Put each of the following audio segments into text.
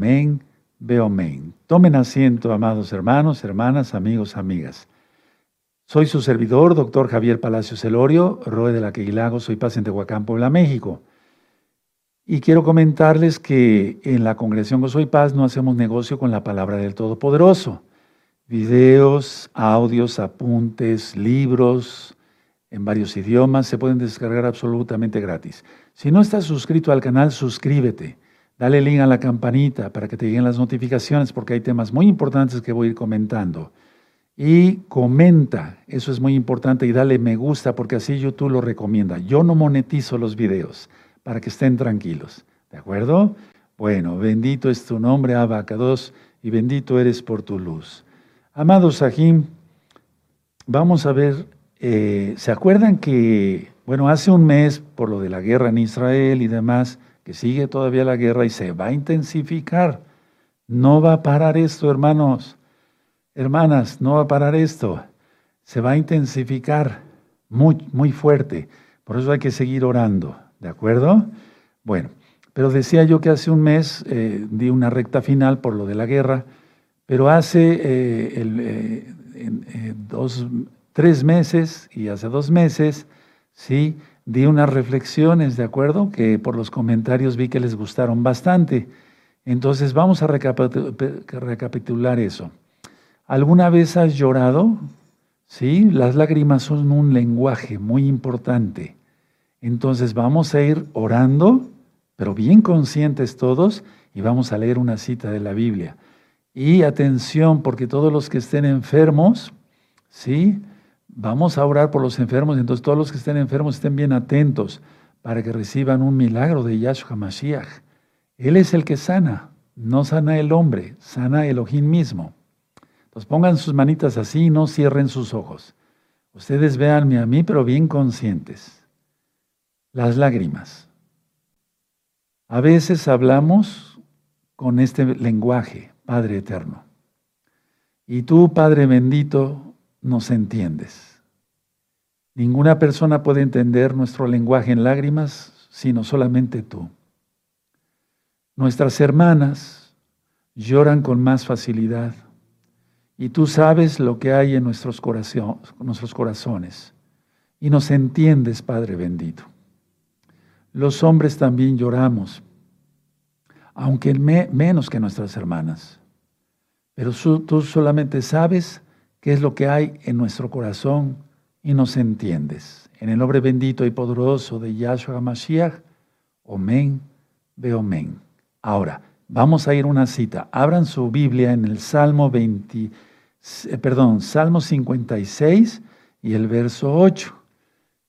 Amén, veo amén. Tomen asiento, amados hermanos, hermanas, amigos, amigas. Soy su servidor, Dr. Javier Palacios Celorio, Roe de la Queguilago, soy paz en Tehuacán, Puebla, México. Y quiero comentarles que en la Congresión Gozo y Paz no hacemos negocio con la palabra del Todopoderoso. Videos, audios, apuntes, libros en varios idiomas se pueden descargar absolutamente gratis. Si no estás suscrito al canal, suscríbete. Dale link a la campanita para que te lleguen las notificaciones porque hay temas muy importantes que voy a ir comentando. Y comenta, eso es muy importante, y dale me gusta porque así YouTube lo recomienda. Yo no monetizo los videos para que estén tranquilos, ¿de acuerdo? Bueno, bendito es tu nombre, Abba Kadosh, y bendito eres por tu luz. Amados Sahim, vamos a ver, ¿se acuerdan que, bueno, hace un mes, por lo de la guerra en Israel y demás, que sigue todavía la guerra y se va a intensificar? No va a parar esto, hermanos, hermanas, no va a parar esto. Se va a intensificar muy, muy fuerte. Por eso hay que seguir orando, ¿de acuerdo? Bueno, pero decía yo que hace un mes di una recta final por lo de la guerra, pero hace hace dos meses, sí, di unas reflexiones, ¿de acuerdo? Que por los comentarios vi que les gustaron bastante. Entonces vamos a recapitular eso. ¿Alguna vez has llorado? Sí, las lágrimas son un lenguaje muy importante. Entonces vamos a ir orando, pero bien conscientes todos, y vamos a leer una cita de la Biblia. Y atención, porque todos los que estén enfermos, sí, vamos a orar por los enfermos, entonces todos los que estén enfermos estén bien atentos para que reciban un milagro de Yahshua Mashiach. Él es el que sana, no sana el hombre, sana Elohim mismo. Entonces pongan sus manitas así y no cierren sus ojos. Ustedes véanme a mí, pero bien conscientes. Las lágrimas. A veces hablamos con este lenguaje, Padre Eterno. Y tú, Padre Bendito, nos entiendes. Ninguna persona puede entender nuestro lenguaje en lágrimas, sino solamente tú. Nuestras hermanas lloran con más facilidad y tú sabes lo que hay en nuestros corazones y nos entiendes, Padre Bendito. Los hombres también lloramos, aunque menos que nuestras hermanas, pero tú solamente sabes qué es lo que hay en nuestro corazón y nos entiendes. En el nombre bendito y poderoso de Yahshua Mashiach, amén, veo amén. Ahora, vamos a ir a una cita. Abran su Biblia en el Salmo 56 y el verso 8.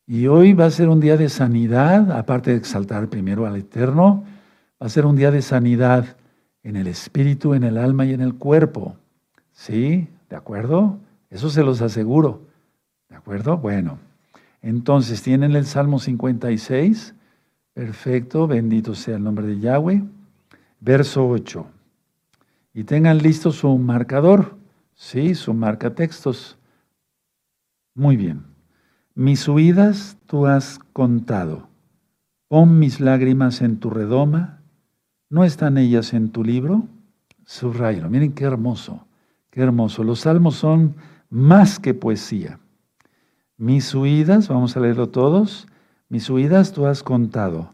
Y hoy va a ser un día de sanidad, aparte de exaltar primero al Eterno, va a ser un día de sanidad en el espíritu, en el alma y en el cuerpo. ¿Sí? ¿De acuerdo? Eso se los aseguro. ¿De acuerdo? Bueno, entonces, ¿tienen el Salmo 56? Perfecto, bendito sea el nombre de Yahweh. Verso 8. Y tengan listo su marcador, sí, su marcatextos. Muy bien. Mis huidas tú has contado. Pon mis lágrimas en tu redoma. ¿No están ellas en tu libro? Subráyalo. Miren qué hermoso, qué hermoso. Los salmos son más que poesía. Mis huidas, vamos a leerlo todos, mis huidas tú has contado,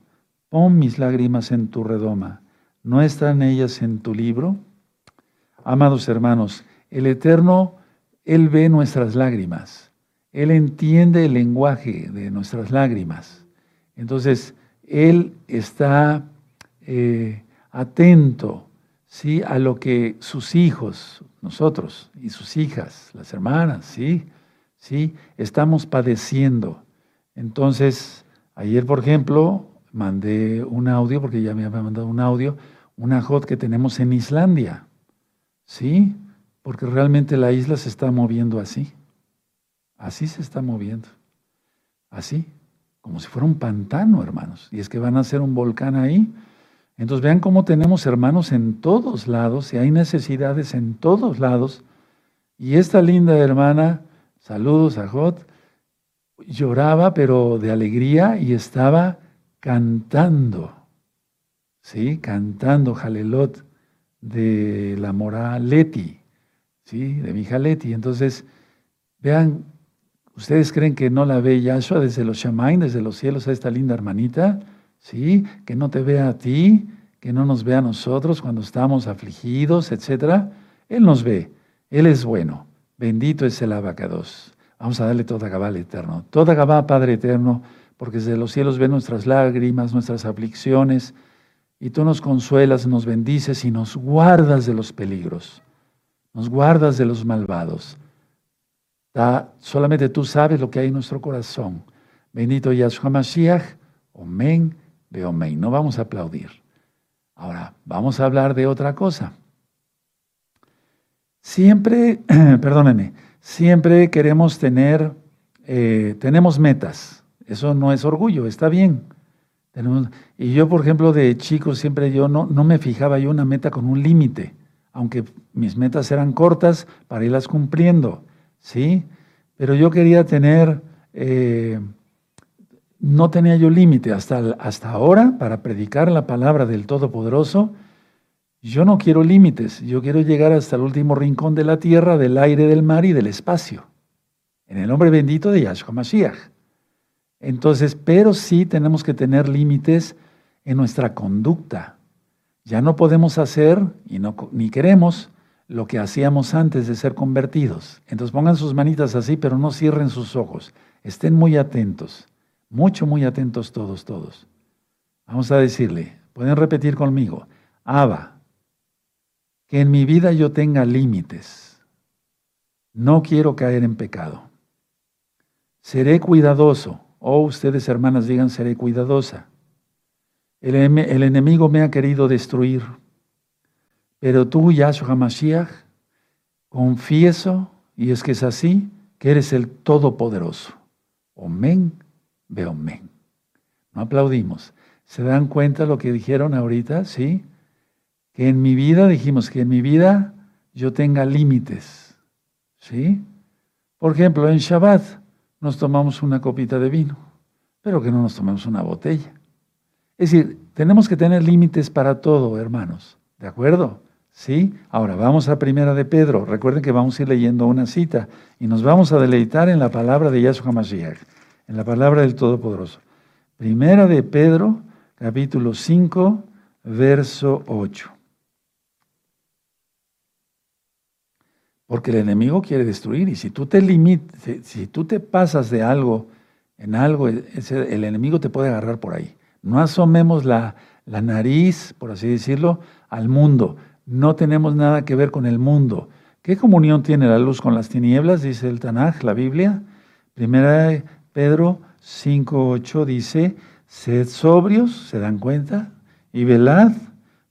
pon mis lágrimas en tu redoma, ¿no están ellas en tu libro? Amados hermanos, el Eterno, Él ve nuestras lágrimas, Él entiende el lenguaje de nuestras lágrimas, entonces Él está atento, ¿sí?, a lo que sus hijos, nosotros y sus hijas, las hermanas, ¿sí?, ¿sí? Estamos padeciendo. Entonces, ayer, por ejemplo, mandé un audio, porque ya me había mandado un audio, una Jot que tenemos en Islandia, ¿sí? Porque realmente la isla se está moviendo así. Así se está moviendo. Así, como si fuera un pantano, hermanos. Y es que van a hacer un volcán ahí. Entonces, vean cómo tenemos hermanos en todos lados, y hay necesidades en todos lados. Y esta linda hermana... Saludos a Jot, lloraba pero de alegría y estaba cantando, ¿sí? Cantando Jalelot, de la mora Leti, ¿sí? De mi hija Leti. Entonces, vean, ¿ustedes creen que no la ve Yahshua desde los Shamayim, desde los cielos a esta linda hermanita? ¿Sí? Que no te vea a ti, que no nos vea a nosotros cuando estamos afligidos, etc. Él nos ve, Él es bueno. Bendito es el Abacados. Vamos a darle toda Gabá al Eterno. Toda Gabá, Padre Eterno, porque desde los cielos ven nuestras lágrimas, nuestras aflicciones, y tú nos consuelas, nos bendices y nos guardas de los peligros, nos guardas de los malvados. Solamente tú sabes lo que hay en nuestro corazón. Bendito Yahshua Mashiach, Omen de Omen. No vamos a aplaudir. Ahora, vamos a hablar de otra cosa. Siempre, perdónenme, siempre queremos tener, tenemos metas. Eso no es orgullo, está bien. Y yo, por ejemplo, de chico siempre yo no me fijaba yo una meta con un límite, aunque mis metas eran cortas para irlas cumpliendo, ¿sí? Pero yo quería tener, no tenía yo límite hasta ahora para predicar la palabra del Todopoderoso. Yo no quiero límites, yo quiero llegar hasta el último rincón de la tierra, del aire, del mar y del espacio. En el nombre bendito de Yahshua Mashiach. Entonces, pero sí tenemos que tener límites en nuestra conducta. Ya no podemos hacer, ni queremos, lo que hacíamos antes de ser convertidos. Entonces pongan sus manitas así, pero no cierren sus ojos. Estén muy atentos, mucho, muy atentos todos, todos. Vamos a decirle, pueden repetir conmigo, Abba, que en mi vida yo tenga límites. No quiero caer en pecado. Seré cuidadoso. Oh, ustedes, hermanas, digan, seré cuidadosa. El enemigo me ha querido destruir. Pero tú, Yahshua Mashiach, confieso, y es que es así, que eres el Todopoderoso. Omen, ve omen. No aplaudimos. ¿Se dan cuenta lo que dijeron ahorita? ¿Sí? Que en mi vida, dijimos, que en mi vida yo tenga límites. ¿Sí? Por ejemplo, en Shabbat nos tomamos una copita de vino, pero que no nos tomemos una botella. Es decir, tenemos que tener límites para todo, hermanos. ¿De acuerdo? ¿Sí? Ahora vamos a Primera de Pedro. Recuerden que vamos a ir leyendo una cita y nos vamos a deleitar en la palabra de Yahshua Mashiach, en la palabra del Todopoderoso. Primera de Pedro, capítulo 5, verso 8. Porque el enemigo quiere destruir, y si tú te limites, si tú te pasas de algo, en algo, el enemigo te puede agarrar por ahí. No asomemos la nariz, por así decirlo, al mundo. No tenemos nada que ver con el mundo. ¿Qué comunión tiene la luz con las tinieblas? Dice el Tanaj, la Biblia. Primera de Pedro 5:8 dice, sed sobrios, ¿se dan cuenta? Y velad.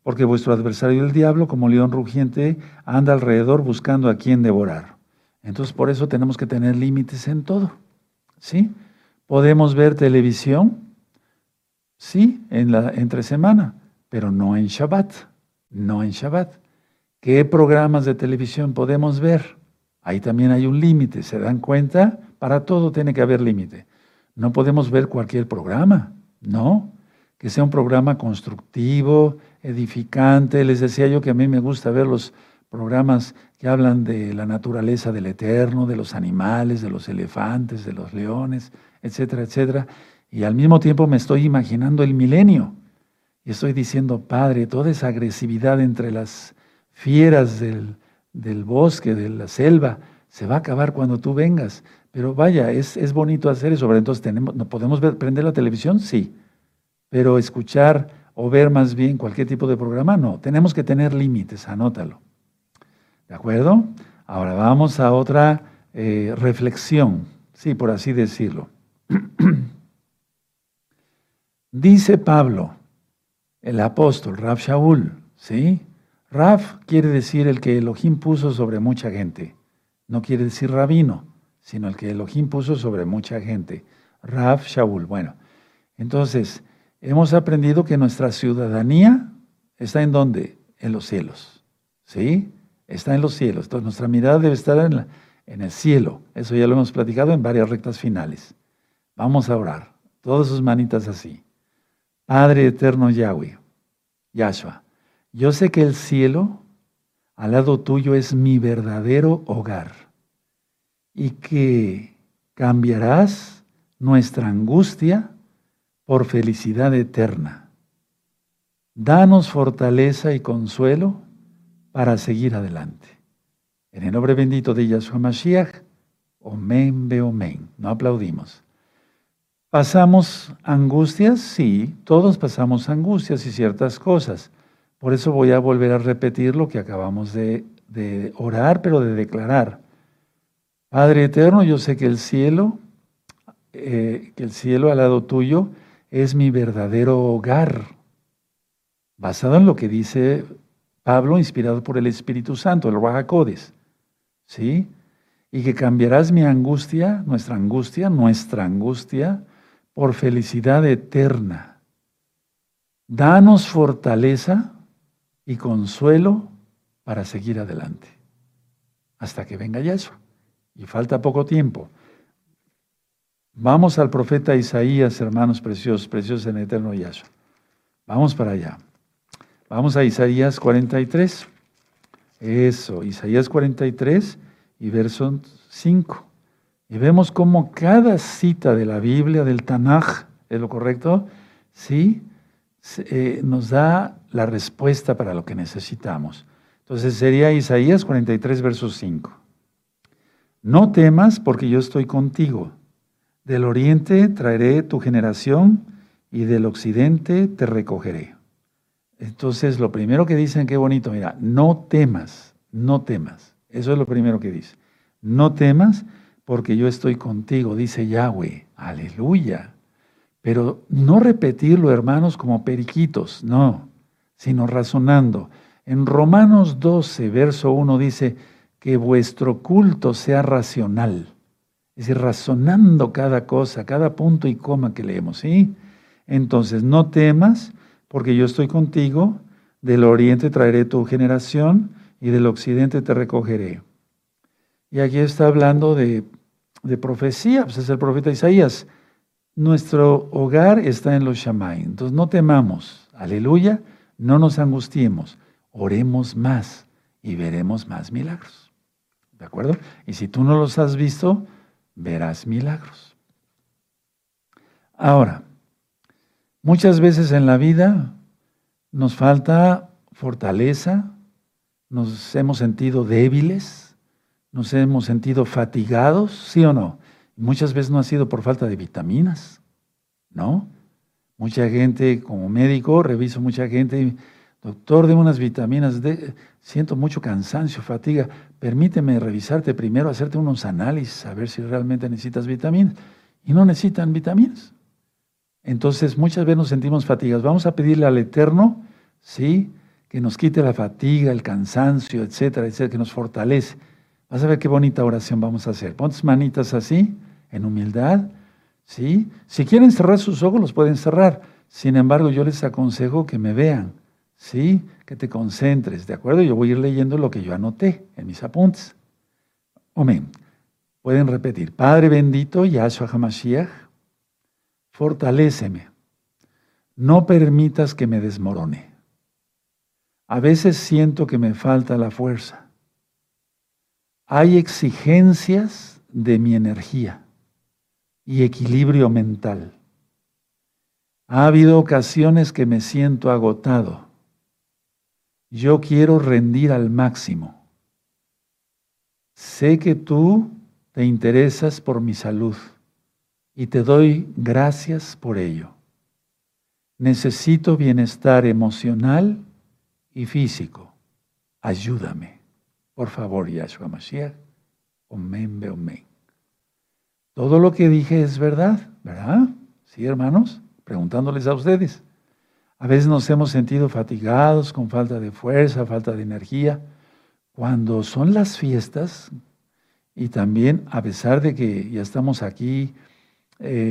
Porque vuestro adversario el diablo, como león rugiente, anda alrededor buscando a quien devorar. Entonces, por eso tenemos que tener límites en todo, ¿sí? Podemos ver televisión, sí, entre semana, pero no en Shabbat, no en Shabbat. ¿Qué programas de televisión podemos ver? Ahí también hay un límite, ¿se dan cuenta? Para todo tiene que haber límite. No podemos ver cualquier programa, no. Que sea un programa constructivo, edificante. Les decía yo que a mí me gusta ver los programas que hablan de la naturaleza del Eterno, de los animales, de los elefantes, de los leones, etcétera, etcétera. Y al mismo tiempo me estoy imaginando el milenio. Y estoy diciendo, Padre, toda esa agresividad entre las fieras del bosque, de la selva, se va a acabar cuando tú vengas. Pero vaya, es bonito hacer eso. Pero entonces, ¿podemos prender la televisión? Sí. Pero escuchar o ver más bien cualquier tipo de programa, no. Tenemos que tener límites, anótalo. ¿De acuerdo? Ahora vamos a otra reflexión, sí, por así decirlo. Dice Pablo, el apóstol, Rav Shaul, ¿sí? Rav quiere decir el que Elohim puso sobre mucha gente. No quiere decir rabino, sino el que Elohim puso sobre mucha gente. Rav Shaul, bueno. Entonces, hemos aprendido que nuestra ciudadanía está ¿en dónde? En los cielos, ¿sí? Está en los cielos. Entonces nuestra mirada debe estar en el cielo. Eso ya lo hemos platicado en varias rectas finales. Vamos a orar. Todas sus manitas así. Padre eterno Yahweh, Yahshua, yo sé que el cielo al lado tuyo es mi verdadero hogar, y que cambiarás nuestra angustia por felicidad eterna. Danos fortaleza y consuelo para seguir adelante. En el nombre bendito de Yahshua Mashiach, Omen be Omen. No aplaudimos. ¿Pasamos angustias? Sí, todos pasamos angustias y ciertas cosas. Por eso voy a volver a repetir lo que acabamos de orar, pero de declarar. Padre eterno, yo sé que el cielo al lado tuyo es mi verdadero hogar. Basado en lo que dice Pablo, inspirado por el Espíritu Santo, el Ruach HaKodesh, ¿sí? Y que cambiarás mi angustia, nuestra angustia, por felicidad eterna. Danos fortaleza y consuelo para seguir adelante, hasta que venga Yahshua. Y falta poco tiempo. Vamos al profeta Isaías, hermanos preciosos, preciosos en el eterno Yahshua. Vamos para allá. Vamos a Isaías 43. Eso, Isaías 43 y verso 5. Y vemos cómo cada cita de la Biblia, del Tanaj, ¿es lo correcto? Sí, nos da la respuesta para lo que necesitamos. Entonces sería Isaías 43, verso 5. No temas, porque yo estoy contigo. Del oriente traeré tu generación y del occidente te recogeré. Entonces, lo primero que dicen, qué bonito, mira, no temas, no temas. Eso es lo primero que dice. No temas, porque yo estoy contigo, dice Yahweh. Aleluya. Pero no repetirlo, hermanos, como periquitos, no, sino razonando. En Romanos 12, verso 1 dice, que vuestro culto sea racional, es decir, razonando cada cosa, cada punto y coma que leemos, ¿sí? Entonces, no temas, porque yo estoy contigo, del oriente traeré tu generación y del occidente te recogeré. Y aquí está hablando de profecía, pues es el profeta Isaías. Nuestro hogar está en los Shamayim, entonces no temamos, aleluya, no nos angustiemos, oremos más y veremos más milagros. ¿De acuerdo? Y si tú no los has visto, verás milagros. Ahora, muchas veces en la vida nos falta fortaleza, nos hemos sentido débiles, nos hemos sentido fatigados, ¿sí o no? Muchas veces no ha sido por falta de vitaminas, ¿no? Mucha gente, como médico, reviso mucha gente y, doctor, deme unas vitaminas, siento mucho cansancio, fatiga, permíteme revisarte primero, hacerte unos análisis, a ver si realmente necesitas vitaminas. Y no necesitan vitaminas. Entonces, muchas veces nos sentimos fatigados. Vamos a pedirle al Eterno, ¿sí?, que nos quite la fatiga, el cansancio, etcétera, etcétera, que nos fortalece. Vas a ver qué bonita oración vamos a hacer. Pon tus manitas así, en humildad, ¿sí? Si quieren cerrar sus ojos, los pueden cerrar. Sin embargo, yo les aconsejo que me vean. Sí, que te concentres, ¿de acuerdo? Yo voy a ir leyendo lo que yo anoté en mis apuntes. Amén. Pueden repetir. Padre bendito, Yahshua HaMashiach, fortaléceme. No permitas que me desmorone. A veces siento que me falta la fuerza. Hay exigencias de mi energía y equilibrio mental. Ha habido ocasiones que me siento agotado. Yo quiero rendir al máximo. Sé que tú te interesas por mi salud y te doy gracias por ello. Necesito bienestar emocional y físico. Ayúdame, por favor, Yahshua Mashiach. Omen be omen. Todo lo que dije es verdad, ¿verdad? Sí, hermanos, preguntándoles a ustedes. A veces nos hemos sentido fatigados, con falta de fuerza, falta de energía. Cuando son las fiestas, y también a pesar de que ya estamos aquí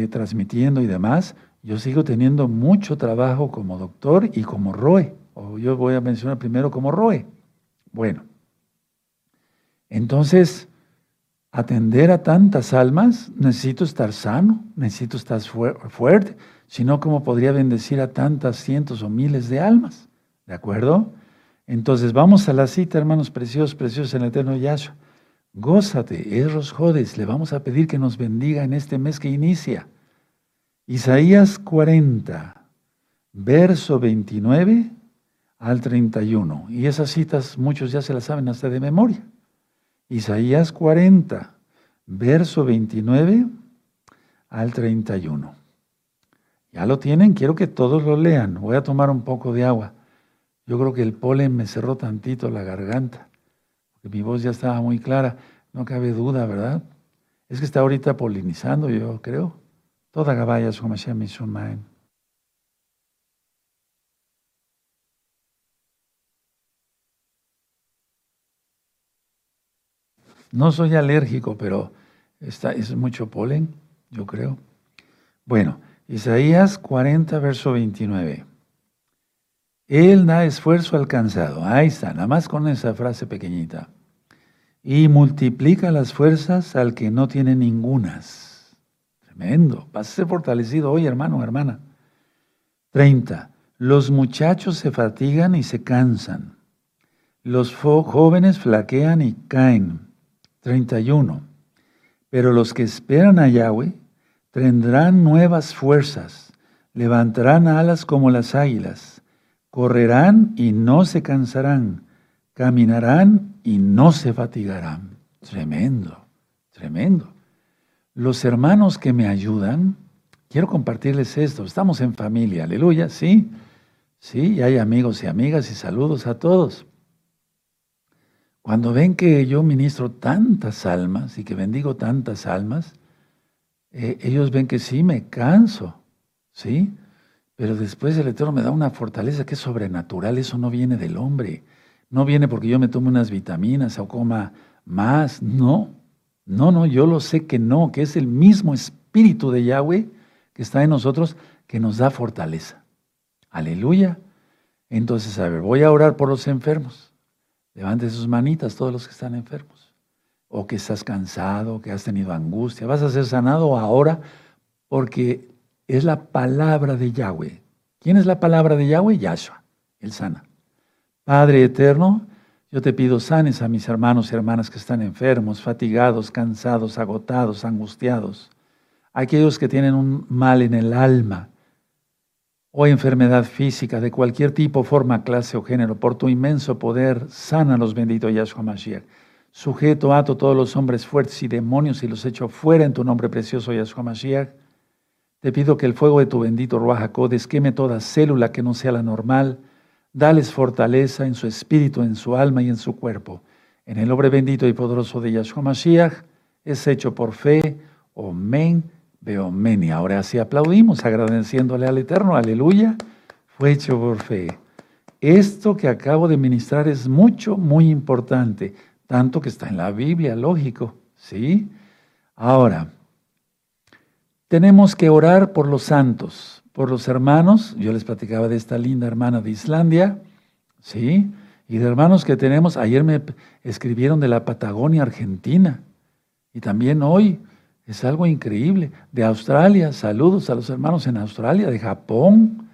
transmitiendo y demás, yo sigo teniendo mucho trabajo como doctor y como Roe. O yo voy a mencionar primero como Roe. Bueno, entonces, atender a tantas almas, necesito estar sano, necesito estar fuerte, sino cómo podría bendecir a tantas cientos o miles de almas, ¿de acuerdo? Entonces vamos a la cita, hermanos preciosos, preciosos en el eterno Yahshua. Gózate, es Rosh Jodesh, le vamos a pedir que nos bendiga en este mes que inicia. Isaías 40, verso 29 al 31. Y esas citas muchos ya se las saben hasta de memoria. Isaías 40, verso 29 al 31. Ya lo tienen, quiero que todos lo lean. Voy a tomar un poco de agua. Yo creo que el polen me cerró tantito la garganta. Mi voz ya estaba muy clara, no cabe duda, ¿verdad? Es que está ahorita polinizando, yo creo. Toda Gabaya Yahshua Mashiach Mishumayim. No soy alérgico, pero es mucho polen, yo creo. Bueno, Isaías 40, verso 29. Él da esfuerzo alcanzado. Ahí está, nada más con esa frase pequeñita. Y multiplica las fuerzas al que no tiene ningunas. Tremendo. Vas a ser fortalecido hoy, hermano, hermana. 30. Los muchachos se fatigan y se cansan. Los jóvenes flaquean y caen. 31. Pero los que esperan a Yahweh tendrán nuevas fuerzas. Levantarán alas como las águilas. Correrán y no se cansarán, caminarán y no se fatigarán. Tremendo, tremendo. Los hermanos que me ayudan, quiero compartirles esto, estamos en familia, aleluya, ¿sí? Sí, y hay amigos y amigas y saludos a todos. Cuando ven que yo ministro tantas almas y que bendigo tantas almas, ellos ven que sí, me canso, ¿sí? Pero después el Eterno me da una fortaleza que es sobrenatural, eso no viene del hombre. No viene porque yo me tome unas vitaminas o coma más, no, yo lo sé que no, que es el mismo Espíritu de Yahweh que está en nosotros, que nos da fortaleza. Aleluya. Entonces, a ver, voy a orar por los enfermos. Levanten sus manitas todos los que están enfermos. O que estás cansado, que has tenido angustia, vas a ser sanado ahora porque... es la palabra de Yahweh. ¿Quién es la palabra de Yahweh? Yahshua, el sana. Padre eterno, yo te pido sanes a mis hermanos y hermanas que están enfermos, fatigados, cansados, agotados, angustiados. Aquellos que tienen un mal en el alma o enfermedad física de cualquier tipo, forma, clase o género. Por tu inmenso poder, sánalos, bendito Yahshua Mashiach. Sujeto ato todos los hombres fuertes y demonios y los echo fuera en tu nombre precioso, Yahshua Mashiach. Te pido que el fuego de tu bendito Ruach HaKodesh queme toda célula que no sea la normal. Dales fortaleza en su espíritu, en su alma y en su cuerpo. En el nombre bendito y poderoso de Yahshua Mashiach, es hecho por fe. Omen, beomen. Y ahora sí aplaudimos, agradeciéndole al Eterno. Aleluya, fue hecho por fe. Esto que acabo de ministrar es mucho, muy importante. Tanto que está en la Biblia, lógico. ¿Sí? Ahora... tenemos que orar por los santos, por los hermanos. Yo les platicaba de esta linda hermana de Islandia, ¿sí? Y de hermanos que tenemos. Ayer me escribieron de la Patagonia, Argentina. Y también hoy es algo increíble. De Australia, saludos a los hermanos en Australia, de Japón,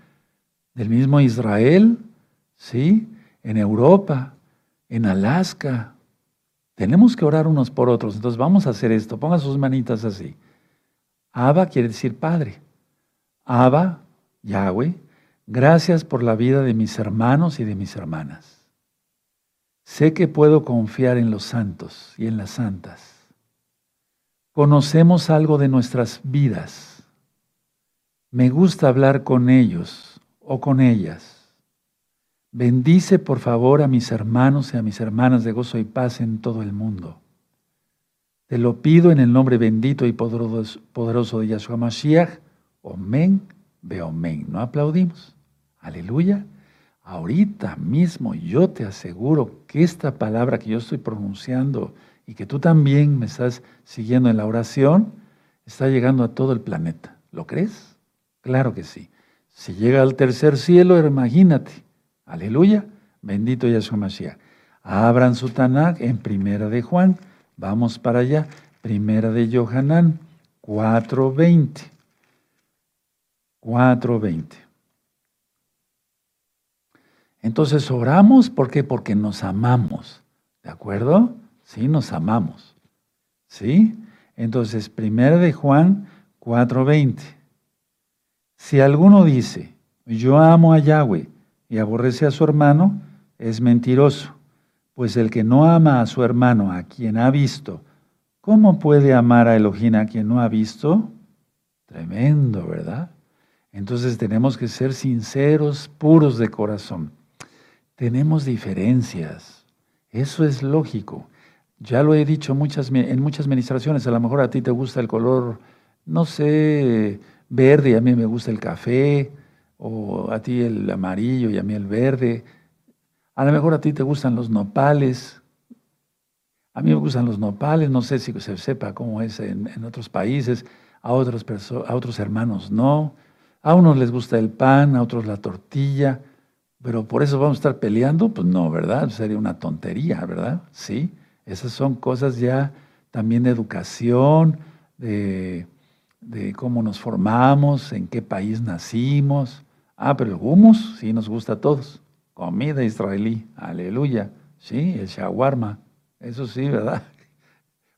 del mismo Israel, ¿sí? En Europa, en Alaska. Tenemos que orar unos por otros. Entonces vamos a hacer esto. Pongan sus manitas así. Abba quiere decir Padre. Abba, Yahweh, gracias por la vida de mis hermanos y de mis hermanas. Sé que puedo confiar en los santos y en las santas. Conocemos algo de nuestras vidas. Me gusta hablar con ellos o con ellas. Bendice por favor a mis hermanos y a mis hermanas de Gozo y Paz en todo el mundo. Te lo pido en el nombre bendito y poderoso de Yahshua Mashiach. Omen, beomen. No aplaudimos. Aleluya. Ahorita mismo yo te aseguro que esta palabra que yo estoy pronunciando y que tú también me estás siguiendo en la oración, está llegando a todo el planeta. ¿Lo crees? Claro que sí. Si llega al tercer cielo, imagínate. Aleluya. Bendito Yahshua Mashiach. Abran su Tanaj en Primera de Juan. Vamos para allá. Primera de Yohanan, 4:20. 4:20. Entonces oramos, ¿por qué? Porque nos amamos, ¿de acuerdo? Sí, nos amamos, ¿sí? Entonces, 1 Juan 4:20. Si alguno dice, yo amo a Yahweh y aborrece a su hermano, es mentiroso, pues el que no ama a su hermano, a quien ha visto, ¿cómo puede amar a Elohim a quien no ha visto? Tremendo, ¿verdad? Entonces tenemos que ser sinceros, puros de corazón. Tenemos diferencias, eso es lógico. Ya lo he dicho en muchas ministraciones, a lo mejor a ti te gusta el color, no sé, verde, y a mí me gusta el café, o a ti el amarillo y a mí el verde. A lo mejor a ti te gustan los nopales. A mí me gustan los nopales, no sé si se sepa cómo es en otros países, a otros hermanos no. A unos les gusta el pan, a otros la tortilla, pero por eso vamos a estar peleando, pues no, ¿verdad? Sería una tontería, ¿verdad? Sí, esas son cosas ya también de educación, de cómo nos formamos, en qué país nacimos. Ah, pero el hummus sí nos gusta a todos. Comida israelí, aleluya. Sí, el shawarma, eso sí, ¿verdad?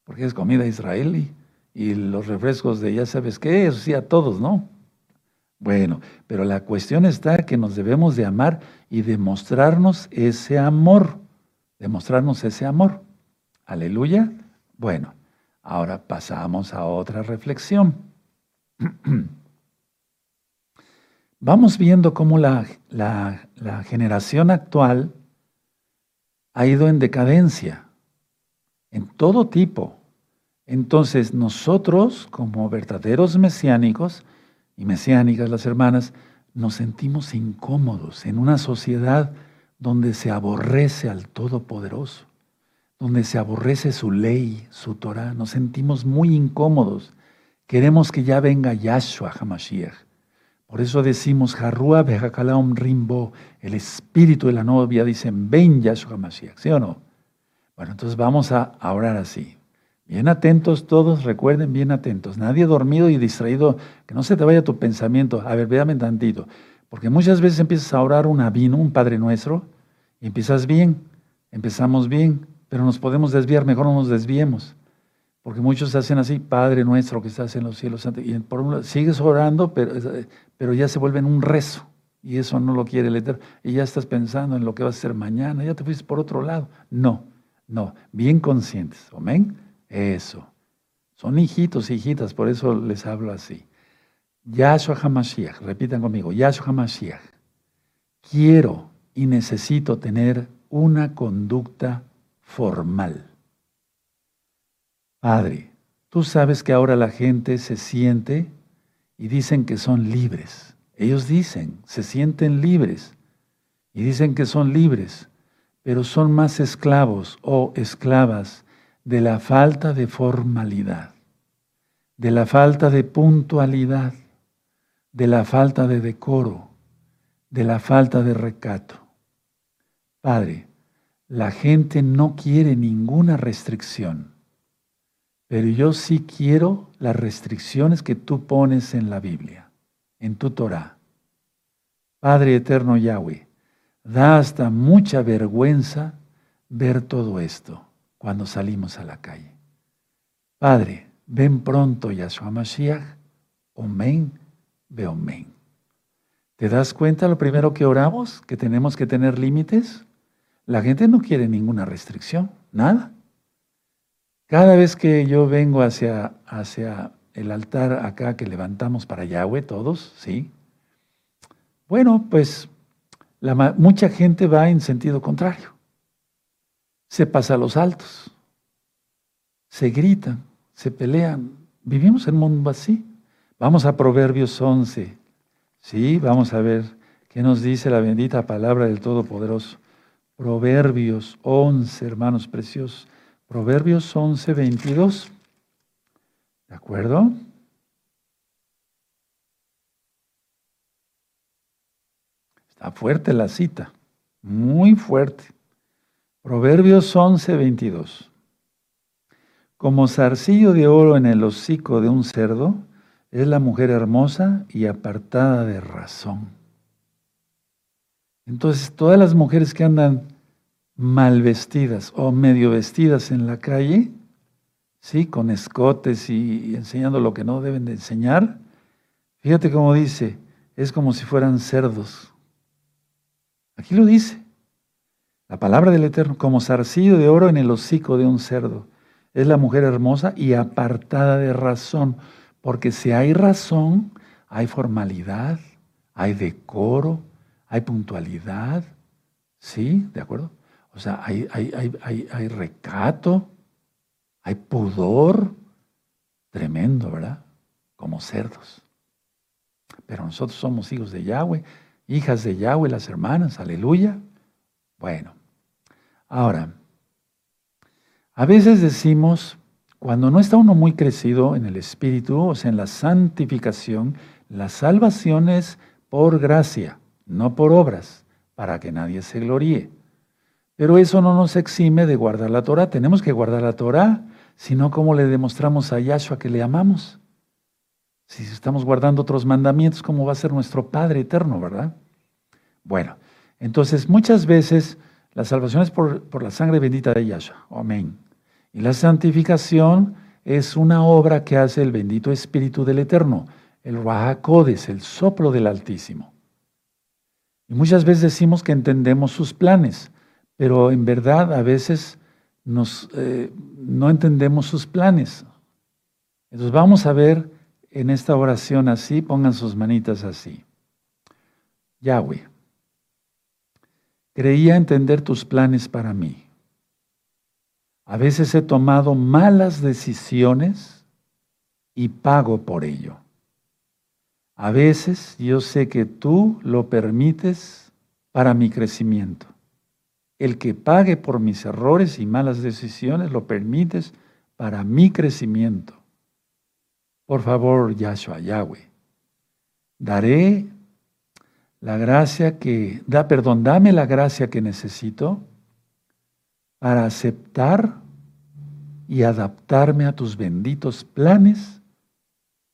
Porque es comida israelí. Y los refrescos de ya sabes qué, eso sí a todos, ¿no? Bueno, pero la cuestión está que nos debemos de amar y demostrarnos ese amor. Demostrarnos ese amor. Aleluya. Bueno, ahora pasamos a otra reflexión. Vamos viendo cómo la generación actual ha ido en decadencia, en todo tipo. Entonces nosotros, como verdaderos mesiánicos y mesiánicas, las hermanas, nos sentimos incómodos en una sociedad donde se aborrece al Todopoderoso, donde se aborrece su ley, su Torah. Nos sentimos muy incómodos. Queremos que ya venga Yahshua HaMashiach. Por eso decimos, Jarrua Behakalaum Rimbo, el espíritu de la novia, dicen, ven Yahshua Mashiach, ¿sí o no? Bueno, entonces vamos a orar así. Bien atentos todos, recuerden, bien atentos. Nadie dormido y distraído, que no se te vaya tu pensamiento. A ver, véame tantito. Porque muchas veces empiezas a orar un avino, un Padre Nuestro, y empiezas bien, empezamos bien, pero nos podemos desviar, mejor no nos desviemos. Porque muchos hacen así, Padre Nuestro que estás en los cielos santos, y por un lado sigues orando, pero ya se vuelven un rezo, y eso no lo quiere el Eterno, y ya estás pensando en lo que vas a hacer mañana, ya te fuiste por otro lado. No, no, bien conscientes, amén, eso. Son hijitos, hijitas, por eso les hablo así. Yahshua HaMashiach, repitan conmigo, Yahshua HaMashiach, quiero y necesito tener una conducta formal. Padre, tú sabes que ahora la gente se siente y dicen que son libres. Ellos dicen, se sienten libres y dicen que son libres, pero son más esclavos o esclavas de la falta de formalidad, de la falta de puntualidad, de la falta de decoro, de la falta de recato. Padre, la gente no quiere ninguna restricción. Pero yo sí quiero las restricciones que tú pones en la Biblia, en tu Torah. Padre eterno Yahweh, da hasta mucha vergüenza ver todo esto cuando salimos a la calle. Padre, ven pronto Yahshua Mashiach, omen, ve omen. ¿Te das cuenta lo primero que oramos, que tenemos que tener límites? La gente no quiere ninguna restricción, nada. Cada vez que yo vengo hacia el altar acá que levantamos para Yahweh, todos, ¿sí? Bueno, pues mucha gente va en sentido contrario. Se pasa a los altos, se gritan, se pelean. Vivimos en un mundo así. Vamos a Proverbios 11, ¿sí? Vamos a ver qué nos dice la bendita palabra del Todopoderoso. Proverbios 11, hermanos preciosos. Proverbios 11, 22, ¿de acuerdo? Está fuerte la cita, muy fuerte. Proverbios 11, 22. Como zarcillo de oro en el hocico de un cerdo, es la mujer hermosa y apartada de razón. Entonces, todas las mujeres que andan mal vestidas o medio vestidas en la calle, ¿sí?, con escotes y enseñando lo que no deben de enseñar, fíjate cómo dice, es como si fueran cerdos. Aquí lo dice, la palabra del Eterno, como zarcillo de oro en el hocico de un cerdo. Es la mujer hermosa y apartada de razón, porque si hay razón, hay formalidad, hay decoro, hay puntualidad, ¿sí? ¿De acuerdo? O sea, hay recato, hay pudor, tremendo, ¿verdad? Como cerdos. Pero nosotros somos hijos de Yahweh, hijas de Yahweh, las hermanas, aleluya. Bueno, ahora, a veces decimos, cuando no está uno muy crecido en el espíritu, o sea, en la santificación, la salvación es por gracia, no por obras, para que nadie se gloríe. Pero eso no nos exime de guardar la Torah. Tenemos que guardar la Torah, sino como le demostramos a Yahshua que le amamos. Si estamos guardando otros mandamientos, ¿cómo va a ser nuestro Padre eterno, verdad? Bueno, entonces muchas veces la salvación es por la sangre bendita de Yahshua. Amén. Y la santificación es una obra que hace el bendito Espíritu del Eterno, el Ruach HaKodesh, el soplo del Altísimo. Y muchas veces decimos que entendemos sus planes, pero en verdad a veces no entendemos sus planes. Entonces vamos a ver en esta oración así, pongan sus manitas así. Yahweh, creía entender tus planes para mí. A veces he tomado malas decisiones y pago por ello. A veces yo sé que tú lo permites para mi crecimiento. El que pague por mis errores y malas decisiones lo permites para mi crecimiento. Por favor, Yahshua, Yahweh, daré la gracia que, dame la gracia que necesito para aceptar y adaptarme a tus benditos planes,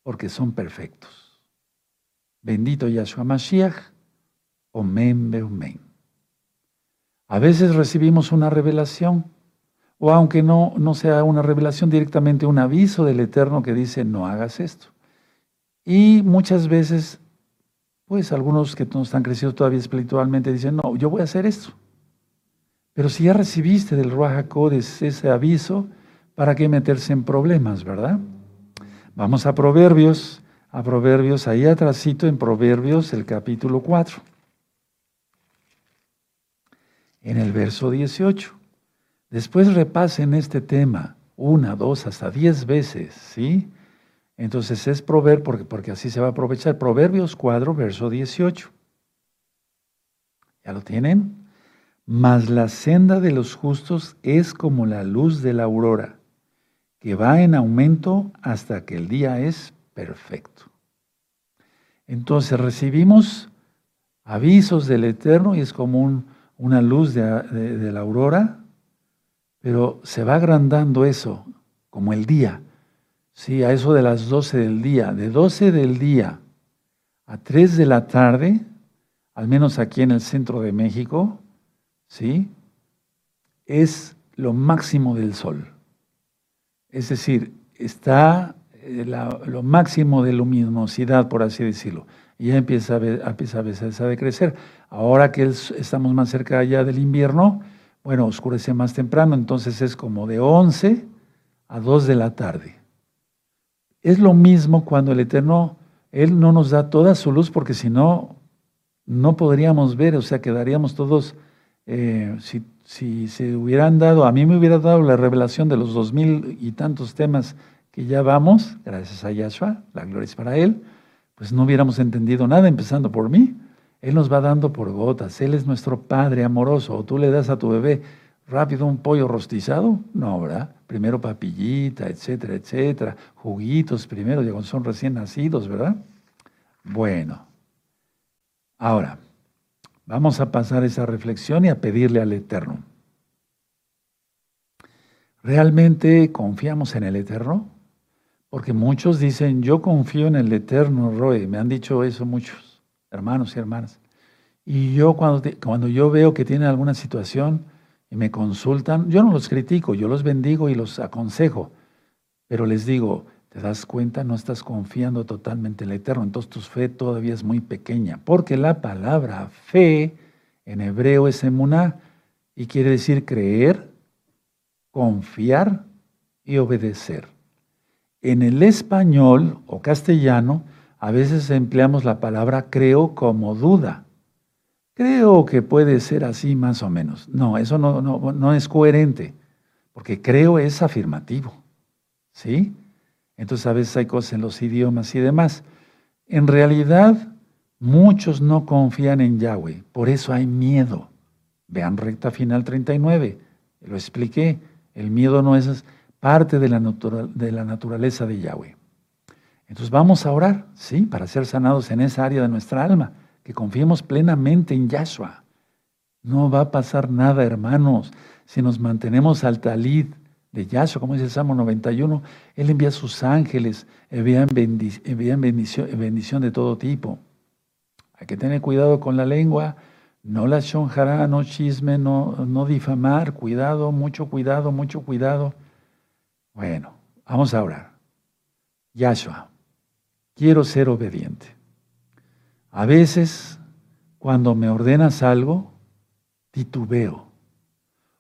porque son perfectos. Bendito Yahshua Mashiach, omen beomen. A veces recibimos una revelación, o aunque no sea una revelación, directamente un aviso del Eterno que dice, no hagas esto. Y muchas veces, pues algunos que no están crecidos todavía espiritualmente dicen, no, yo voy a hacer esto. Pero si ya recibiste del Ruach HaKodesh ese aviso, ¿para qué meterse en problemas, verdad? Vamos a Proverbios, ahí atrásito en Proverbios, el capítulo 4. En el verso 18. Después repasen este tema, 1, 2, hasta 10 veces, ¿sí? Entonces es proveer, porque así se va a aprovechar. Proverbios 4, verso 18. ¿Ya lo tienen? Mas la senda de los justos es como la luz de la aurora, que va en aumento hasta que el día es perfecto. Entonces recibimos avisos del Eterno y es como una luz de la aurora, pero se va agrandando eso, como el día. Sí, a eso de las 12 del día, de 12 del día a 3 de la tarde, al menos aquí en el centro de México, ¿sí?, es lo máximo del sol. Es decir, está lo máximo de luminosidad, por así decirlo. Y ya empieza a veces a decrecer. Ahora que estamos más cerca ya del invierno, bueno, oscurece más temprano, entonces es como de 11 a 2 de la tarde. Es lo mismo cuando el Eterno, Él no nos da toda su luz, porque si no, no podríamos ver, o sea, quedaríamos todos, si se hubieran dado, a mí me hubiera dado la revelación de los 2000 y tantos temas que ya vamos, gracias a Yahshua, la gloria es para Él, pues no hubiéramos entendido nada, empezando por mí. Él nos va dando por gotas, Él es nuestro Padre amoroso. O tú le das a tu bebé rápido un pollo rostizado, no, ¿verdad? Primero papillita, etcétera, etcétera, juguitos primero, ya cuando son recién nacidos, ¿verdad? Bueno, ahora, vamos a pasar esa reflexión y a pedirle al Eterno. ¿Realmente confiamos en el Eterno? Porque muchos dicen, yo confío en el Eterno, Roe, me han dicho eso muchos, hermanos y hermanas. Y yo cuando yo veo que tienen alguna situación y me consultan, yo no los critico, yo los bendigo y los aconsejo. Pero les digo, ¿te das cuenta? No estás confiando totalmente en el Eterno. Entonces tu fe todavía es muy pequeña. Porque la palabra fe en hebreo es emuná y quiere decir creer, confiar y obedecer. En el español o castellano, a veces empleamos la palabra creo como duda. Creo que puede ser así más o menos. No, eso no es coherente, porque creo es afirmativo. ¿Sí? Entonces a veces hay cosas en los idiomas y demás. En realidad, muchos no confían en Yahweh, por eso hay miedo. Vean recta final 39, lo expliqué. El miedo no es parte de la naturaleza de Yahweh. Entonces vamos a orar, ¿sí? Para ser sanados en esa área de nuestra alma, que confiemos plenamente en Yahshua. No va a pasar nada, hermanos, si nos mantenemos al talid de Yahshua, como dice el Salmo 91, Él envía a sus ángeles, envían bendición de todo tipo. Hay que tener cuidado con la lengua, no la shonjará, no chisme, no difamar, cuidado, mucho cuidado, mucho cuidado. Bueno, vamos a orar. Yahshua, quiero ser obediente. A veces, cuando me ordenas algo, titubeo.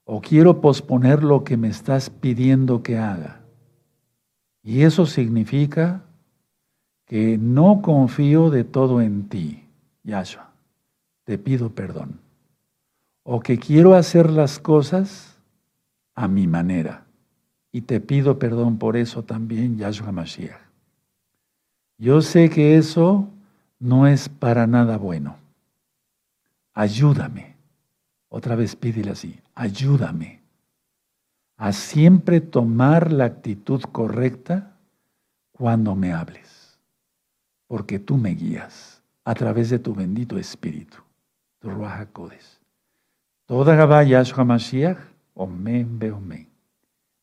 O quiero posponer lo que me estás pidiendo que haga. Y eso significa que no confío de todo en ti, Yahshua. Te pido perdón. O que quiero hacer las cosas a mi manera. Y te pido perdón por eso también, Yahshua Mashiach. Yo sé que eso no es para nada bueno. Ayúdame. Otra vez pídele así, ayúdame a siempre tomar la actitud correcta cuando me hables, porque tú me guías a través de tu bendito espíritu, tu Ruach HaKodesh. Toda Gabá Yahshua Mashiach, Omen Be Omen.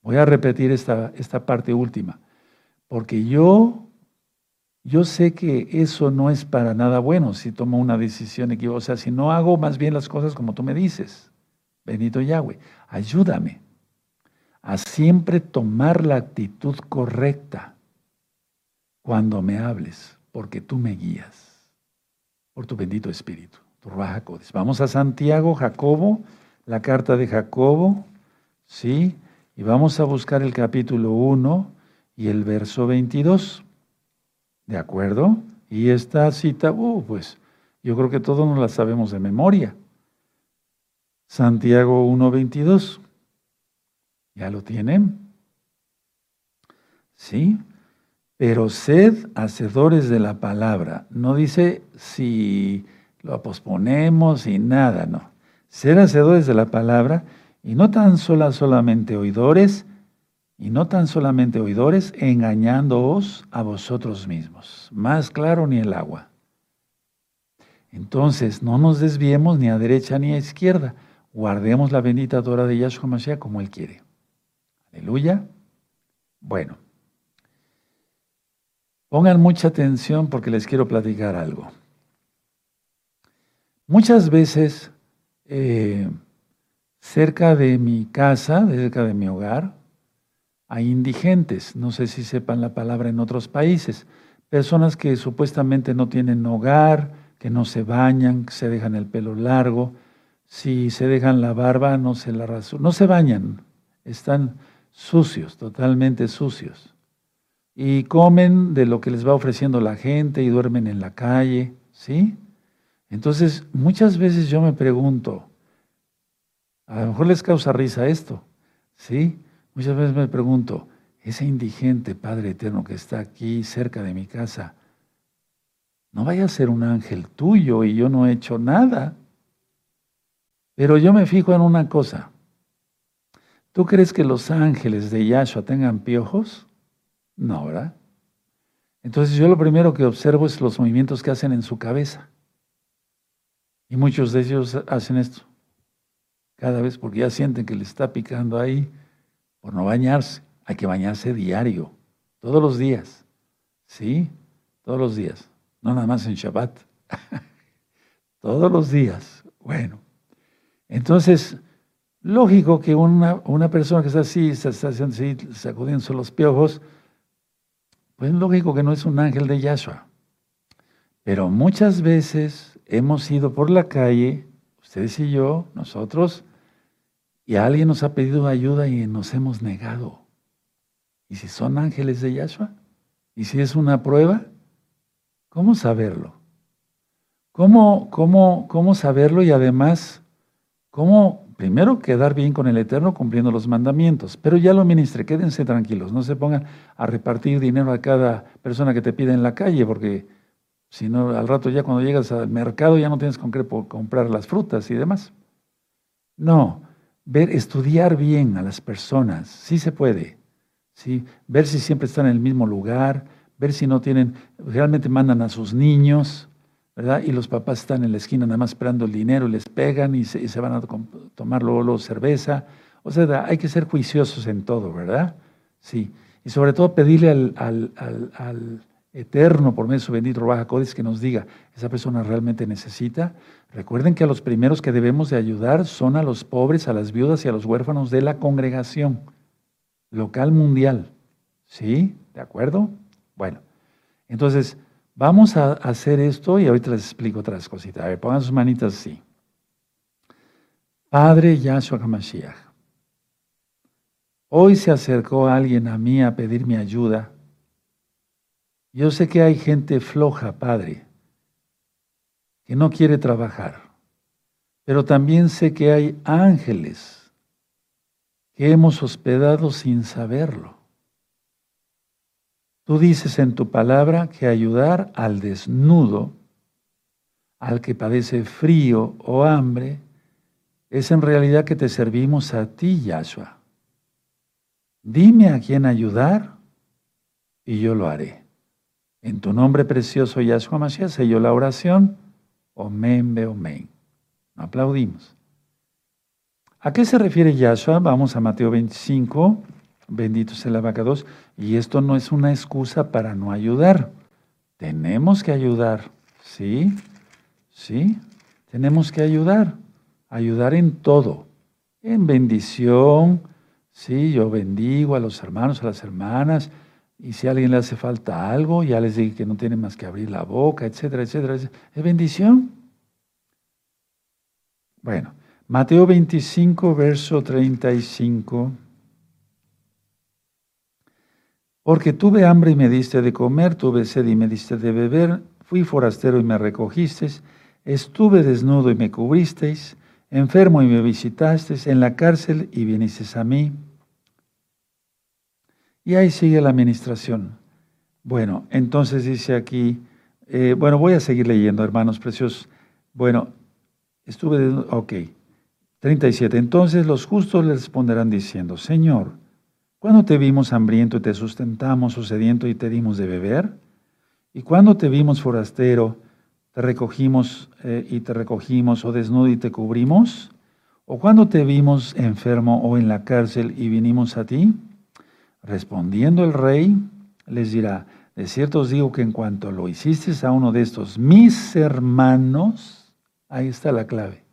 Voy a repetir esta parte última, porque yo sé que eso no es para nada bueno si tomo una decisión equivocada. O sea, si no hago más bien las cosas como tú me dices. Bendito Yahweh, ayúdame a siempre tomar la actitud correcta cuando me hables, porque tú me guías por tu bendito espíritu, tu Ruach HaKodesh. Vamos a Santiago, Jacobo, la carta de Jacobo, ¿sí? Y vamos a buscar el capítulo 1 y el verso 22. ¿De acuerdo? Y esta cita, pues yo creo que todos nos la sabemos de memoria. Santiago 1:22. ¿Ya lo tienen? ¿Sí? Pero sed hacedores de la palabra. No dice si lo posponemos y nada, no. Sed hacedores de la palabra y no tan solamente oidores, engañándoos a vosotros mismos. Más claro ni el agua. Entonces, no nos desviemos ni a derecha ni a izquierda. Guardemos la bendita Torah de Yahshua Mashiach como Él quiere. Aleluya. Bueno. Pongan mucha atención porque les quiero platicar algo. Muchas veces, cerca de mi casa, cerca de mi hogar, hay indigentes, no sé si sepan la palabra en otros países, personas que supuestamente no tienen hogar, que no se bañan, que se dejan el pelo largo, si se dejan la barba no se la rasuran, no se bañan, están sucios, totalmente sucios. Y comen de lo que les va ofreciendo la gente y duermen en la calle, ¿sí? Entonces, muchas veces yo me pregunto, a lo mejor les causa risa esto, ¿sí? Muchas veces me pregunto, ese indigente Padre Eterno que está aquí cerca de mi casa, no vaya a ser un ángel tuyo y yo no he hecho nada. Pero yo me fijo en una cosa. ¿Tú crees que los ángeles de Yahshua tengan piojos? No, ¿verdad? Entonces yo lo primero que observo es los movimientos que hacen en su cabeza. Y muchos de ellos hacen esto. Cada vez porque ya sienten que le está picando ahí. Por no bañarse, hay que bañarse diario, todos los días, ¿sí? Todos los días, no nada más en Shabbat, Todos los días. Bueno, entonces, lógico que una persona que está así, se está haciendo así, sacudiendo los piojos, pues es lógico que no es un ángel de Yahshua. Pero muchas veces hemos ido por la calle, ustedes y yo, nosotros, y alguien nos ha pedido ayuda y nos hemos negado. ¿Y si son ángeles de Yahshua? ¿Y si es una prueba? ¿Cómo saberlo? ¿Cómo saberlo? Y además, ¿cómo primero quedar bien con el Eterno cumpliendo los mandamientos? Pero ya lo ministré, quédense tranquilos, no se pongan a repartir dinero a cada persona que te pida en la calle, porque si no, al rato ya cuando llegas al mercado ya no tienes con qué comprar las frutas y demás. No, estudiar bien a las personas, sí se puede. ¿Sí? Ver si siempre están en el mismo lugar, ver si no tienen, realmente mandan a sus niños, ¿verdad? Y los papás están en la esquina nada más esperando el dinero, les pegan y se van a tomar luego cerveza. O sea, hay que ser juiciosos en todo, ¿verdad? Sí. Y sobre todo pedirle al Eterno, por medio de su bendito Ruach HaKodesh, que nos diga, ¿esa persona realmente necesita? Recuerden que a los primeros que debemos de ayudar son a los pobres, a las viudas y a los huérfanos de la congregación local, mundial. ¿Sí? ¿De acuerdo? Bueno, entonces vamos a hacer esto y ahorita les explico otras cositas. A ver, pongan sus manitas así. Padre Yahshua HaMashiach, hoy se acercó alguien a mí a pedirme ayuda. Yo sé que hay gente floja, Padre, que no quiere trabajar, pero también sé que hay ángeles que hemos hospedado sin saberlo. Tú dices en tu palabra que ayudar al desnudo, al que padece frío o hambre, es en realidad que te servimos a ti, Yahshua. Dime a quién ayudar y yo lo haré. En tu nombre precioso, Yahshua Mashiach, selló la oración. Omen, be omen. No aplaudimos. ¿A qué se refiere Yahshua? Vamos a Mateo 25, bendito sea el abacados, y esto no es una excusa para no ayudar. Tenemos que ayudar, ¿sí? ¿Sí? Tenemos que ayudar, ayudar en todo, en bendición, ¿sí? Yo bendigo a los hermanos, a las hermanas, y si a alguien le hace falta algo, ya les dije que no tienen más que abrir la boca, etcétera, etcétera, etcétera. ¿Es bendición? Bueno. Mateo 25, verso 35. Porque tuve hambre y me diste de comer, tuve sed y me diste de beber, fui forastero y me recogisteis, estuve desnudo y me cubristeis, enfermo y me visitasteis, en la cárcel y vinisteis a mí. Y ahí sigue la administración. Bueno, entonces dice aquí, bueno, voy a seguir leyendo, hermanos preciosos. Bueno, estuve desnudo, ok. 37. Entonces los justos le responderán diciendo, Señor, ¿cuándo te vimos hambriento y te sustentamos, o sediento y te dimos de beber? ¿Y cuándo te vimos forastero, te recogimos o desnudo y te cubrimos? ¿O cuándo te vimos enfermo o en la cárcel y vinimos a ti? Respondiendo el rey, les dirá, de cierto os digo que en cuanto lo hicisteis a uno de estos mis hermanos, ahí está la clave.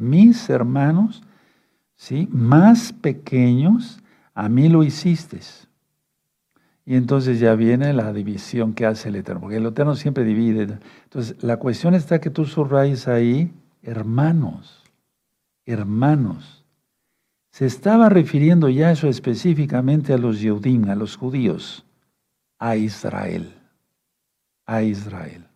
Mis hermanos, ¿sí? Más pequeños, a mí lo hiciste. Y entonces ya viene la división que hace el Eterno, porque el Eterno siempre divide. Entonces, la cuestión está que tú subrayes ahí, hermanos, hermanos. Se estaba refiriendo ya eso específicamente a los Yudim, a los judíos, a Israel, a Israel.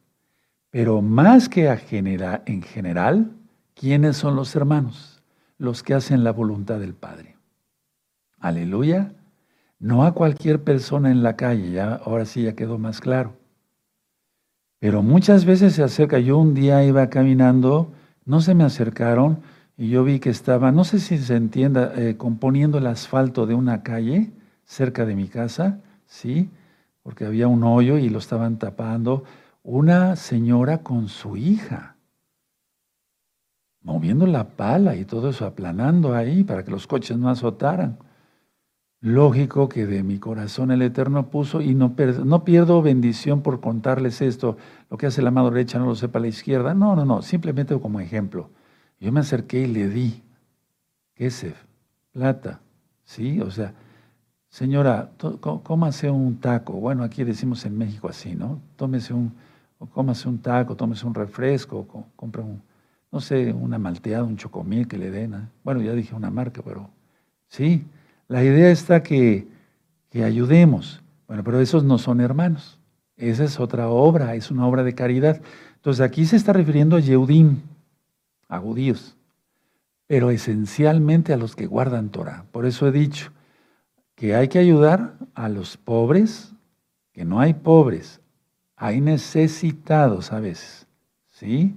Pero más que en general, ¿quiénes son los hermanos? Los que hacen la voluntad del Padre. Aleluya. No a cualquier persona en la calle, ya, ahora sí ya quedó más claro. Pero muchas veces se acerca. Yo un día iba caminando, no se me acercaron y yo vi que estaba, no sé si se entienda, componiendo el asfalto de una calle cerca de mi casa, ¿sí? Porque había un hoyo y lo estaban tapando. Una señora con su hija, moviendo la pala y todo eso, aplanando ahí para que los coches no azotaran. lógico que de mi corazón el Eterno puso, y no pierdo bendición por contarles esto. Lo que hace la mano derecha no lo sepa la izquierda. No, simplemente como ejemplo. Yo me acerqué y le di kesef, plata, ¿sí? O sea, señora, cómase un taco. Bueno, aquí decimos en México así, ¿no? Cómase un taco, tómese un refresco, compra no sé, una malteada, un chocomil que le den, ¿eh? Bueno, ya dije una marca, pero sí. La idea está que ayudemos. Bueno, pero esos no son hermanos. Esa es otra obra, es una obra de caridad. Entonces aquí se está refiriendo a Yudim, a judíos, pero esencialmente a los que guardan Torah. Por eso he dicho que hay que ayudar a los pobres, que no hay pobres, hay necesitados a veces, ¿sí?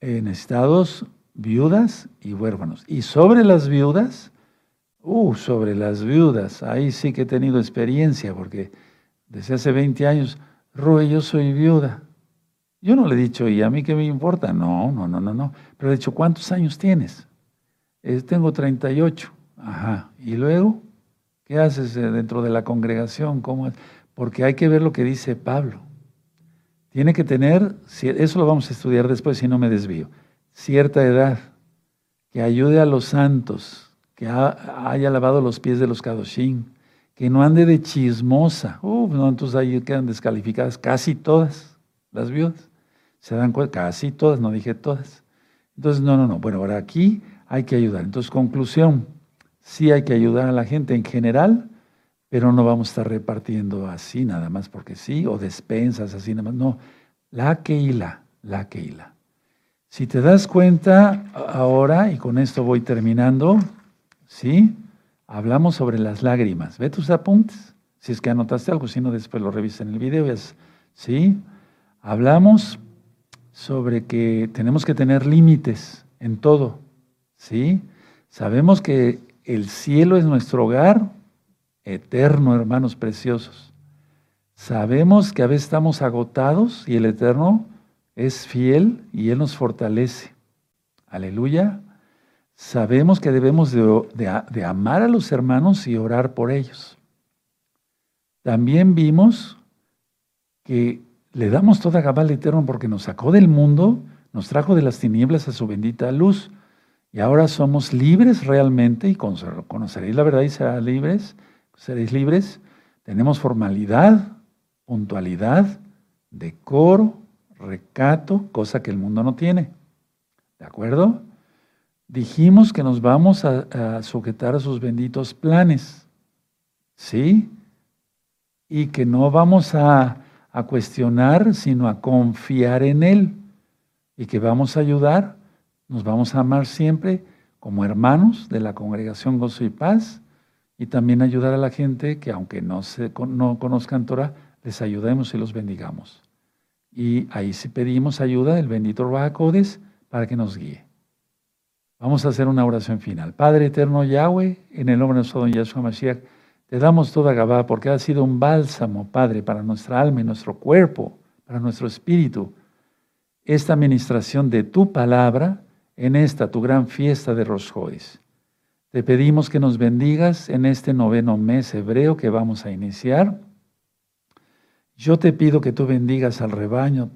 Necesitados, viudas y huérfanos. Y sobre las viudas... sobre las viudas, ahí sí que he tenido experiencia, porque desde hace 20 años, Rue, yo soy viuda. Yo no le he dicho, ¿y a mí qué me importa? No. Pero le he dicho, ¿cuántos años tienes? Tengo 38. Ajá. ¿Y luego? ¿Qué haces dentro de la congregación? ¿Cómo? Porque hay que ver lo que dice Pablo. Tiene que tener, eso lo vamos a estudiar después si no me desvío, cierta edad, que ayude a los santos, que haya lavado los pies de los Kadoshim, que no ande de chismosa. No, entonces ahí quedan descalificadas casi todas las viudas. Se dan cuenta, casi todas, no dije todas. Entonces, no. Bueno, ahora aquí hay que ayudar. Entonces, conclusión, sí hay que ayudar a la gente en general, pero no vamos a estar repartiendo así nada más porque sí, o despensas así nada más. No, la Keilah. Si te das cuenta ahora, y con esto voy terminando... ¿sí? Hablamos sobre las lágrimas. Ve tus apuntes. Si es que anotaste algo, si no, después lo revisas en el video. ¿Sí? Hablamos sobre que tenemos que tener límites en todo. ¿Sí? Sabemos que el cielo es nuestro hogar eterno, hermanos preciosos. Sabemos que a veces estamos agotados y el Eterno es fiel y Él nos fortalece. Aleluya. Sabemos que debemos de amar a los hermanos y orar por ellos. También vimos que le damos toda gabá al Eterno porque nos sacó del mundo, nos trajo de las tinieblas a su bendita luz. Y ahora somos libres realmente, y conoceréis la verdad y seréis libres. Tenemos formalidad, puntualidad, decoro, recato, cosa que el mundo no tiene. ¿De acuerdo? Dijimos que nos vamos a sujetar a sus benditos planes, ¿sí? Y que no vamos a cuestionar, sino a confiar en Él. Y que vamos a ayudar, nos vamos a amar siempre como hermanos de la Congregación Gozo y Paz. Y también ayudar a la gente que aunque no conozcan Torah, les ayudemos y los bendigamos. Y ahí sí pedimos ayuda del bendito Ruach HaKodesh para que nos guíe. Vamos a hacer una oración final. Padre eterno Yahweh, en el nombre de nuestro don Yahshua Mashiach, te damos toda gabá porque ha sido un bálsamo, Padre, para nuestra alma y nuestro cuerpo, para nuestro espíritu. Esta administración de tu palabra en esta, tu gran fiesta de Rosh Jodesh. Te pedimos que nos bendigas en este 9º mes hebreo que vamos a iniciar. Yo te pido que tú bendigas al rebaño,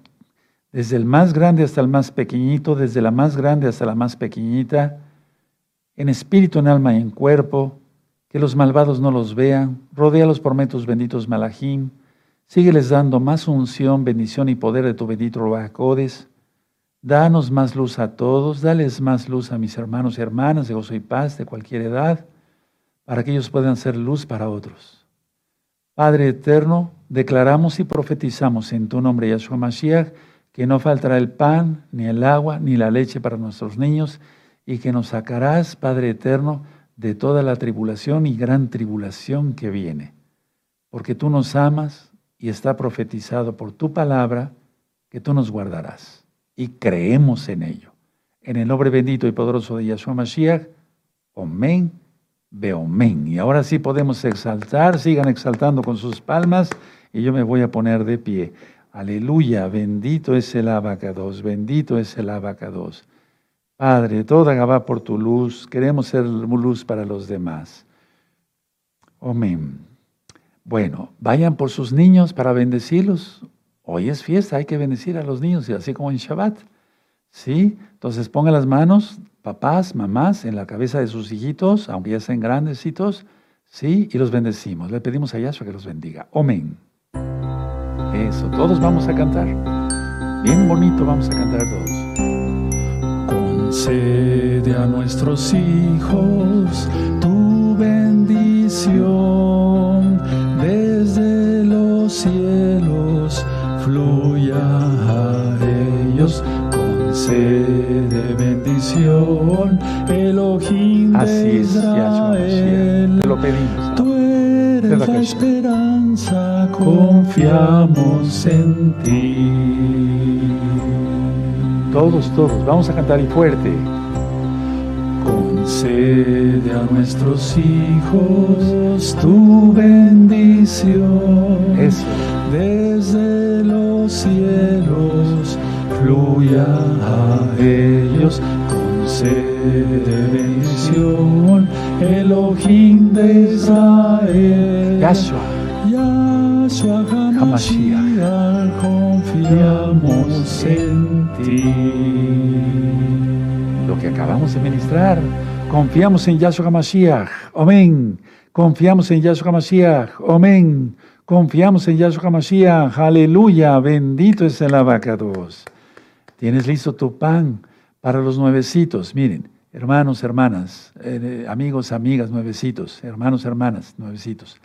desde el más grande hasta el más pequeñito, desde la más grande hasta la más pequeñita, en espíritu, en alma y en cuerpo, que los malvados no los vean, rodéalos por medio de tus benditos Malajim, sígueles dando más unción, bendición y poder de tu bendito Ruach HaKodesh, danos más luz a todos, dales más luz a mis hermanos y hermanas de Gozo y Paz de cualquier edad, para que ellos puedan ser luz para otros. Padre eterno, declaramos y profetizamos en tu nombre, Yahshua Mashiach, que no faltará el pan, ni el agua, ni la leche para nuestros niños, y que nos sacarás, Padre eterno, de toda la tribulación y gran tribulación que viene. Porque tú nos amas y está profetizado por tu palabra que tú nos guardarás. Y creemos en ello. En el nombre bendito y poderoso de Yahshua Mashiach, amén, beomén. Y ahora sí podemos exaltar, sigan exaltando con sus palmas, y yo me voy a poner de pie. Aleluya, bendito es el Abacados, bendito es el Abacados. Padre, toda gabá por tu luz, queremos ser luz para los demás. Amén. Bueno, vayan por sus niños para bendecirlos. Hoy es fiesta, hay que bendecir a los niños, y así como en Shabbat. ¿Sí? Entonces pongan las manos, papás, mamás, en la cabeza de sus hijitos, aunque ya estén grandecitos, ¿sí? Y los bendecimos. Le pedimos a Yahshua que los bendiga. Amén. Eso, todos vamos a cantar. Bien bonito vamos a cantar todos. Concede a nuestros hijos tu bendición, desde los cielos fluya a ellos. Concede bendición, Elohim de Israel. Te lo pedimos. Tú eres la esperanza, confiamos en ti. Todos, todos, vamos a cantar y fuerte. Concede a nuestros hijos tu bendición. Eso. Desde los cielos fluya a ellos. Concede bendición, Elohim de Israel. Yahshua, Yahshua HaMashiach, confiamos en ti. Lo que acabamos de ministrar, confiamos en Yahshua HaMashiach, amén. Confiamos en Yahshua HaMashiach, amén. Confiamos en Yahshua HaMashiach, aleluya, bendito es el abacados. Tienes listo tu pan para los nuevecitos. Miren, hermanos, hermanas, amigos, amigas, nuevecitos, hermanos, hermanas, nuevecitos.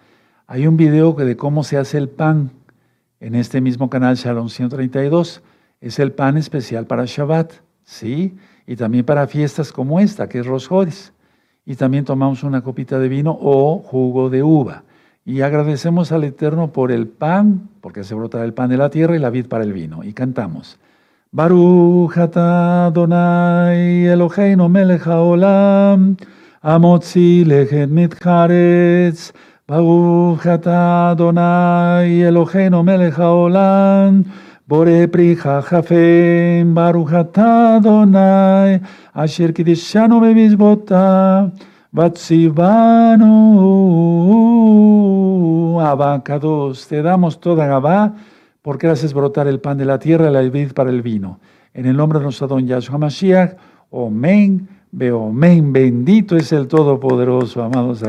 Hay un video de cómo se hace el pan en este mismo canal, Shalom 132. Es el pan especial para Shabbat, ¿sí? Y también para fiestas como esta, que es Rosh Jodesh. Y también tomamos una copita de vino o jugo de uva. Y agradecemos al Eterno por el pan, porque se brotará el pan de la tierra y la vid para el vino. Y cantamos. Baruch atah Adonai Eloheinu melech haolam, amotzi lechet mitcharetz. Baruch atah Adonai Eloheinu melech haolam, bore pri hachafim. Baruch atah Adonai asher kidishanu bemizvotah batzivanu. Abacados, te damos toda Gabá, porque haces brotar el pan de la tierra y la vid para el vino. En el nombre de nuestro don Yahshua Mashiach, amén, amén, bendito es el Todopoderoso, amados.